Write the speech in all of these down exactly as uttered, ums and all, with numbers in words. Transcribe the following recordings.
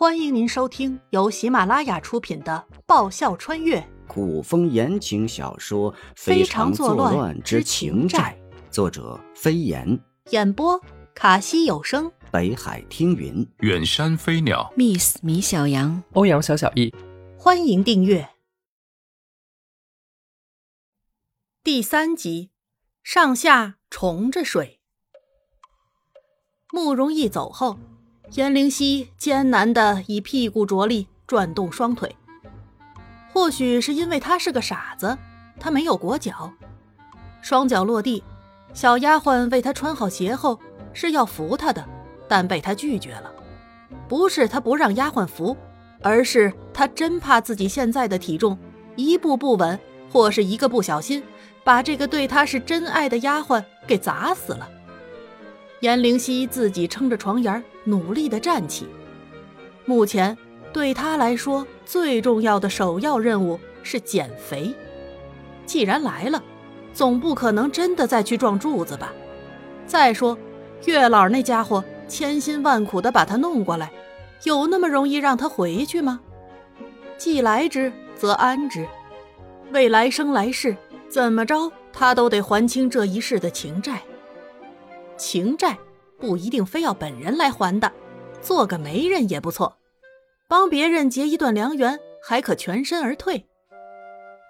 欢迎您收听由喜马拉雅出品的《爆笑穿越》古风言情小说《非常作乱之情债》，作者飞言，演播卡西有声、北海听云、远山飞鸟、Miss 米小羊、欧阳小小易。欢迎订阅。第三集，上下重着水。慕容逸走后，颜灵溪艰难地以屁股着力转动双腿。或许是因为他是个傻子，他没有裹脚，双脚落地，小丫鬟为他穿好鞋后是要扶他的，但被他拒绝了。不是他不让丫鬟扶，而是他真怕自己现在的体重一步不稳，或是一个不小心把这个对他是真爱的丫鬟给砸死了。颜灵溪自己撑着床沿努力地站起，目前对他来说最重要的首要任务是减肥。既然来了，总不可能真的再去撞柱子吧。再说月老那家伙千辛万苦地把他弄过来，有那么容易让他回去吗？既来之则安之，未来生来世怎么着他都得还清这一世的情债。情债不一定非要本人来还的，做个媒人也不错，帮别人结一段良缘，还可全身而退。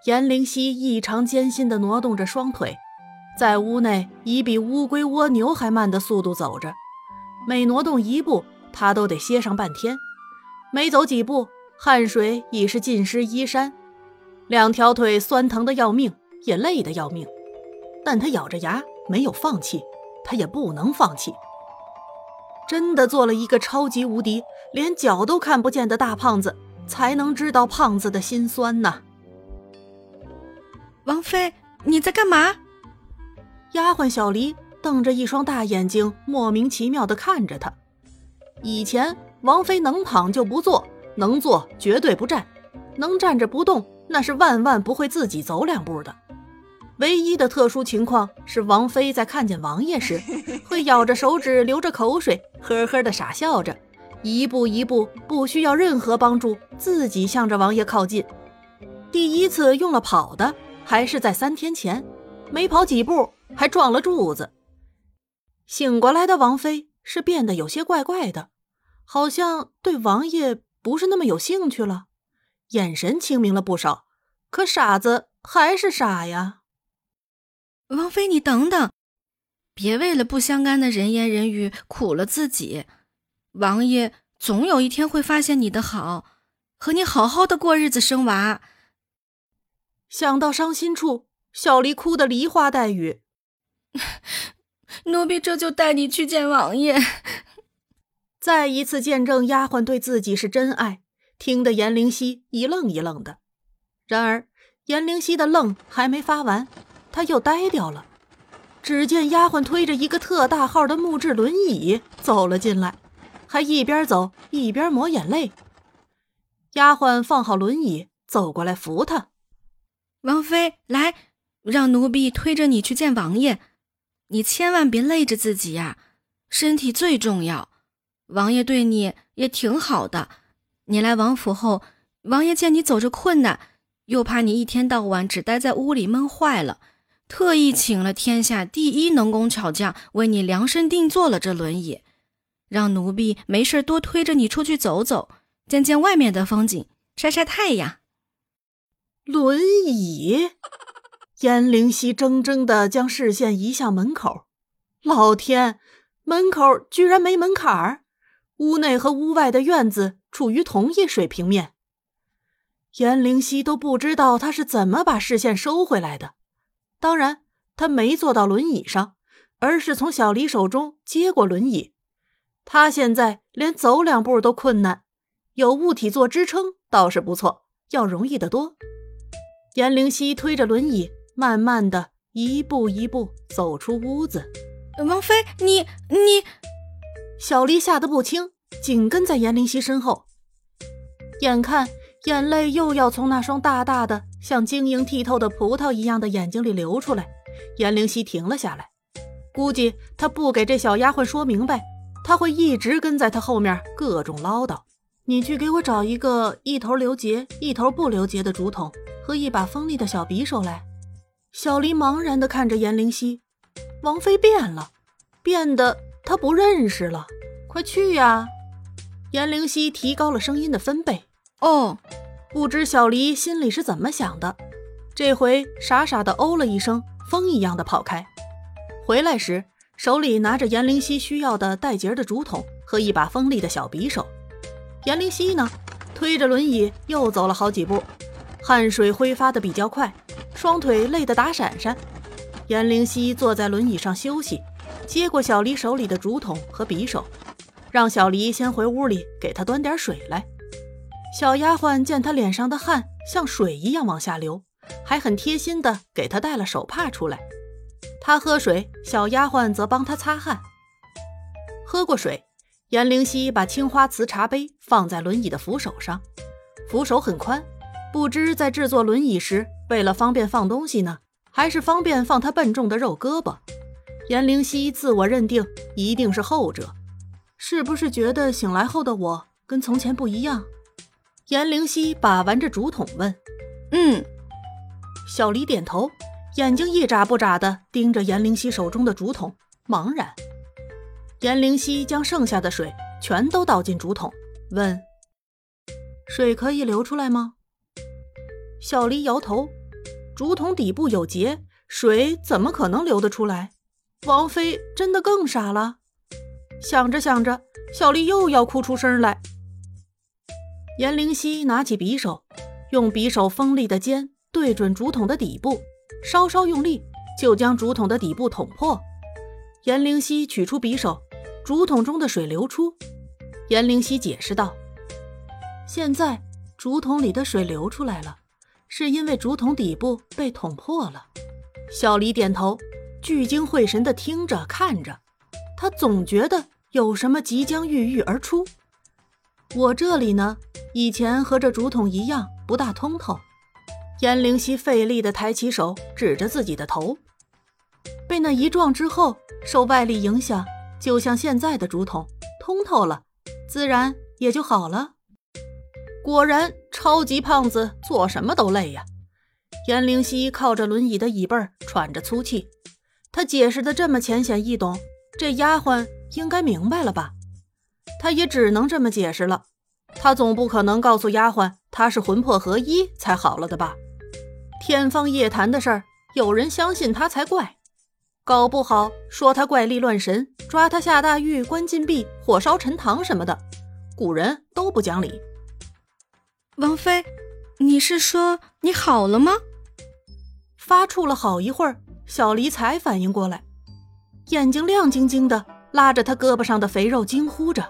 颜灵溪异常艰辛地挪动着双腿，在屋内以比乌龟蜗牛还慢的速度走着，每挪动一步他都得歇上半天，没走几步汗水已是浸湿衣衫，两条腿酸疼得要命，也累得要命，但他咬着牙没有放弃，他也不能放弃。真的做了一个超级无敌连脚都看不见的大胖子，才能知道胖子的心酸呢。王妃，你在干嘛？丫鬟小黎瞪着一双大眼睛莫名其妙地看着他。以前王妃能躺就不坐，能坐绝对不站，能站着不动那是万万不会自己走两步的。唯一的特殊情况是王妃在看见王爷时会咬着手指流着口水呵呵地傻笑着，一步一步不需要任何帮助自己向着王爷靠近。第一次用了跑的还是在三天前，没跑几步还撞了柱子。醒过来的王妃是变得有些怪怪的，好像对王爷不是那么有兴趣了，眼神清明了不少，可傻子还是傻呀。王妃，你等等，别为了不相干的人言人语苦了自己。王爷总有一天会发现你的好，和你好好的过日子生娃。想到伤心处，小黎哭得梨花带雨。奴婢这就带你去见王爷。再一次见证丫鬟对自己是真爱，听得颜灵溪一愣一愣的。然而颜灵溪的愣还没发完，他又呆掉了。只见丫鬟推着一个特大号的木质轮椅走了进来，还一边走一边抹眼泪。丫鬟放好轮椅走过来扶他。王妃，来，让奴婢推着你去见王爷。你千万别累着自己呀、啊、身体最重要。王爷对你也挺好的，你来王府后，王爷见你走着困难，又怕你一天到晚只待在屋里闷坏了，特意请了天下第一能工巧匠为你量身定做了这轮椅，让奴婢没事多推着你出去走走，见见外面的风景，晒晒太阳。轮椅？颜灵溪怔怔地将视线移向门口。老天，门口居然没门槛儿！屋内和屋外的院子处于同一水平面。颜灵溪都不知道他是怎么把视线收回来的。当然他没坐到轮椅上，而是从小黎手中接过轮椅。他现在连走两步都困难，有物体做支撑倒是不错，要容易得多。颜灵溪推着轮椅慢慢的一步一步走出屋子。王妃，你你小黎吓得不轻，紧跟在颜灵溪身后。眼看眼泪又要从那双大大的像晶莹剔透的葡萄一样的眼睛里流出来，颜灵溪停了下来。估计他不给这小丫鬟说明白，他会一直跟在他后面各种唠叨。你去给我找一个一头留结一头不留结的竹筒和一把锋利的小匕首来。小黎茫然地看着颜灵溪，王妃变了，变得他不认识了。快去呀！颜灵溪提高了声音的分贝。哦，不知小黎心里是怎么想的，这回傻傻地哦了一声，风一样的跑开。回来时，手里拿着颜灵溪需要的带节的竹筒和一把锋利的小匕首。颜灵溪呢，推着轮椅又走了好几步，汗水挥发得比较快，双腿累得打闪闪。颜灵溪坐在轮椅上休息，接过小黎手里的竹筒和匕首，让小黎先回屋里给他端点水来。小丫鬟见他脸上的汗像水一样往下流，还很贴心地给他带了手帕出来。他喝水，小丫鬟则帮他擦汗。喝过水，颜灵溪把青花瓷茶杯放在轮椅的扶手上，扶手很宽，不知在制作轮椅时为了方便放东西呢，还是方便放他笨重的肉胳膊。颜灵溪自我认定一定是后者。是不是觉得醒来后的我跟从前不一样？颜灵溪把玩着竹筒问。嗯。小黎点头，眼睛一眨不眨地盯着颜灵溪手中的竹筒，茫然。颜灵溪将剩下的水全都倒进竹筒，问：水可以流出来吗？小黎摇头，竹筒底部有结，水怎么可能流得出来？王妃真的更傻了。想着想着，小黎又要哭出声来。颜灵溪拿起匕首，用匕首锋利的尖对准竹筒的底部，稍稍用力就将竹筒的底部捅破。颜灵溪取出匕首，竹筒中的水流出。颜灵溪解释道：现在竹筒里的水流出来了，是因为竹筒底部被捅破了。小黎点头，聚精会神地听着看着，他总觉得有什么即将郁郁而出。我这里呢，以前和这竹筒一样不大通透。颜灵溪费力地抬起手指着自己的头，被那一撞之后受外力影响，就像现在的竹筒通透了，自然也就好了。果然超级胖子做什么都累呀。颜灵溪靠着轮椅的椅背喘着粗气，他解释的这么浅显易懂，这丫鬟应该明白了吧。他也只能这么解释了，他总不可能告诉丫鬟他是魂魄合一才好了的吧。天方夜谭的事儿，有人相信他才怪。搞不好说他怪力乱神，抓他下大狱关禁闭火烧陈塘什么的，古人都不讲理。王妃，你是说你好了吗？发怵了好一会儿，小黎才反应过来，眼睛亮晶晶的，拉着他胳膊上的肥肉惊呼着：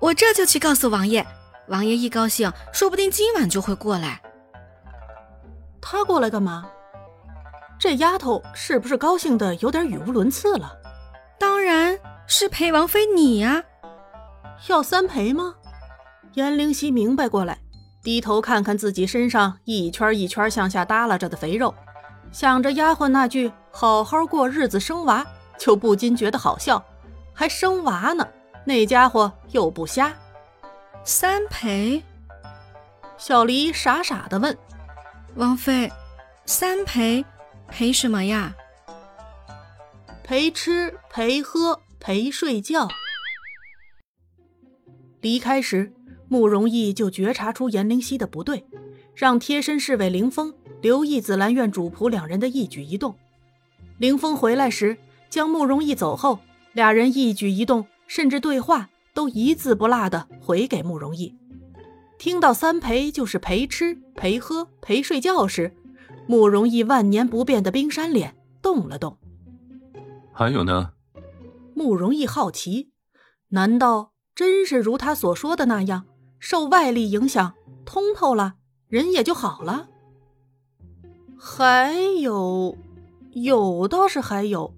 我这就去告诉王爷，王爷一高兴说不定今晚就会过来。他过来干嘛？这丫头是不是高兴得有点语无伦次了？当然是陪王妃你呀、啊、要三陪吗？颜灵溪明白过来，低头看看自己身上一圈一圈向下耷拉着的肥肉，想着丫鬟那句好好过日子生娃，就不禁觉得好笑，还生娃呢，那家伙又不瞎。三陪？小黎傻傻地问。王妃，三陪陪什么呀？陪吃陪喝陪睡觉。离开时，慕容易就觉察出颜灵溪的不对，让贴身侍卫凌风留意紫兰院主仆两人的一举一动。凌风回来时将慕容易走后，俩人一举一动甚至对话都一字不落地回给慕容易。听到三陪就是陪吃陪喝陪睡觉时，慕容易万年不变的冰山脸动了动。还有呢？慕容易好奇，难道真是如他所说的那样，受外力影响通透了，人也就好了？还有，有倒是还有，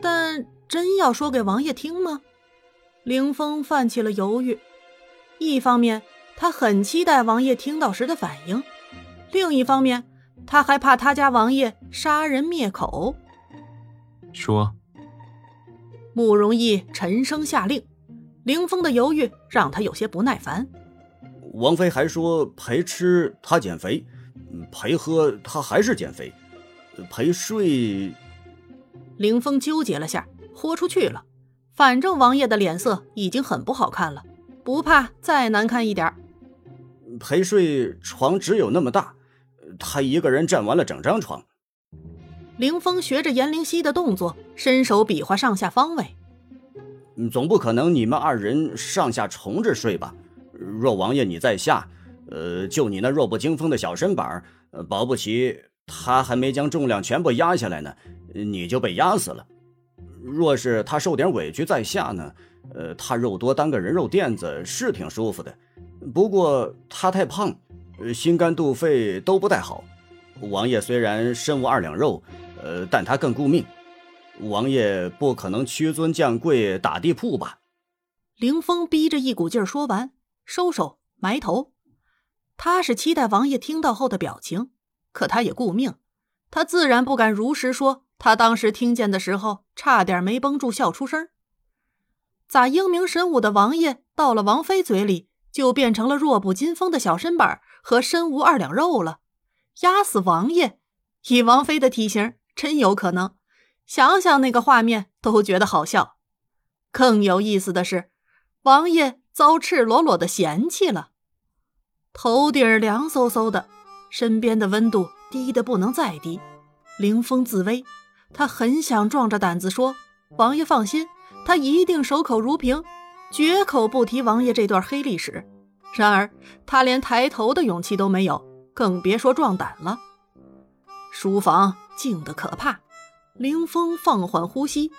但真要说给王爷听吗？凌风泛起了犹豫，一方面他很期待王爷听到时的反应，另一方面他还怕他家王爷杀人灭口。说。慕容易沉声下令，凌风的犹豫让他有些不耐烦。王菲还说陪吃她减肥，陪喝她还是减肥，陪睡……凌风纠结了下，豁出去了。反正王爷的脸色已经很不好看了，不怕再难看一点。陪睡床只有那么大，他一个人占完了整张床。凌风学着颜灵溪的动作，伸手比划上下方位。总不可能你们二人上下重着睡吧？若王爷你在下，呃，就你那弱不禁风的小身板，保不齐他还没将重量全部压下来呢，你就被压死了。若是他受点委屈在下呢，呃，他肉多当个人肉垫子是挺舒服的。不过他太胖，心肝肚肺都不太好。王爷虽然身无二两肉，呃，但他更顾命。王爷不可能屈尊降贵打地铺吧？凌风逼着一股劲儿说完，收手埋头。他是期待王爷听到后的表情，可他也顾命，他自然不敢如实说。他当时听见的时候，差点没绷住笑出声。咋英明神武的王爷到了王妃嘴里，就变成了弱不禁风的小身板和身无二两肉了？压死王爷，以王妃的体型，真有可能。想想那个画面都觉得好笑。更有意思的是，王爷遭赤裸裸的嫌弃了。头顶凉飕飕的，身边的温度低得不能再低。凌风自危，他很想壮着胆子说：“王爷放心，他一定守口如瓶，绝口不提王爷这段黑历史。”然而，他连抬头的勇气都没有，更别说壮胆了。书房静得可怕，凌风放缓呼吸，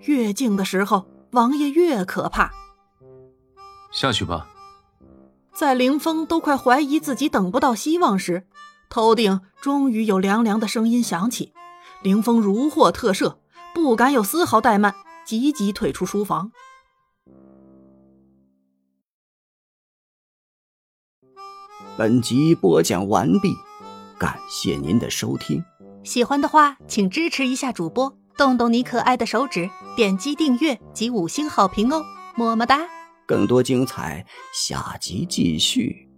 越静的时候，王爷越可怕。下去吧。在凌风都快怀疑自己等不到希望时，头顶终于有凉凉的声音响起，凌风如获特赦，不敢有丝毫怠慢，急急退出书房。本集播讲完毕，感谢您的收听。喜欢的话，请支持一下主播，动动你可爱的手指，点击订阅及五星好评哦，么么哒！更多精彩，下集继续。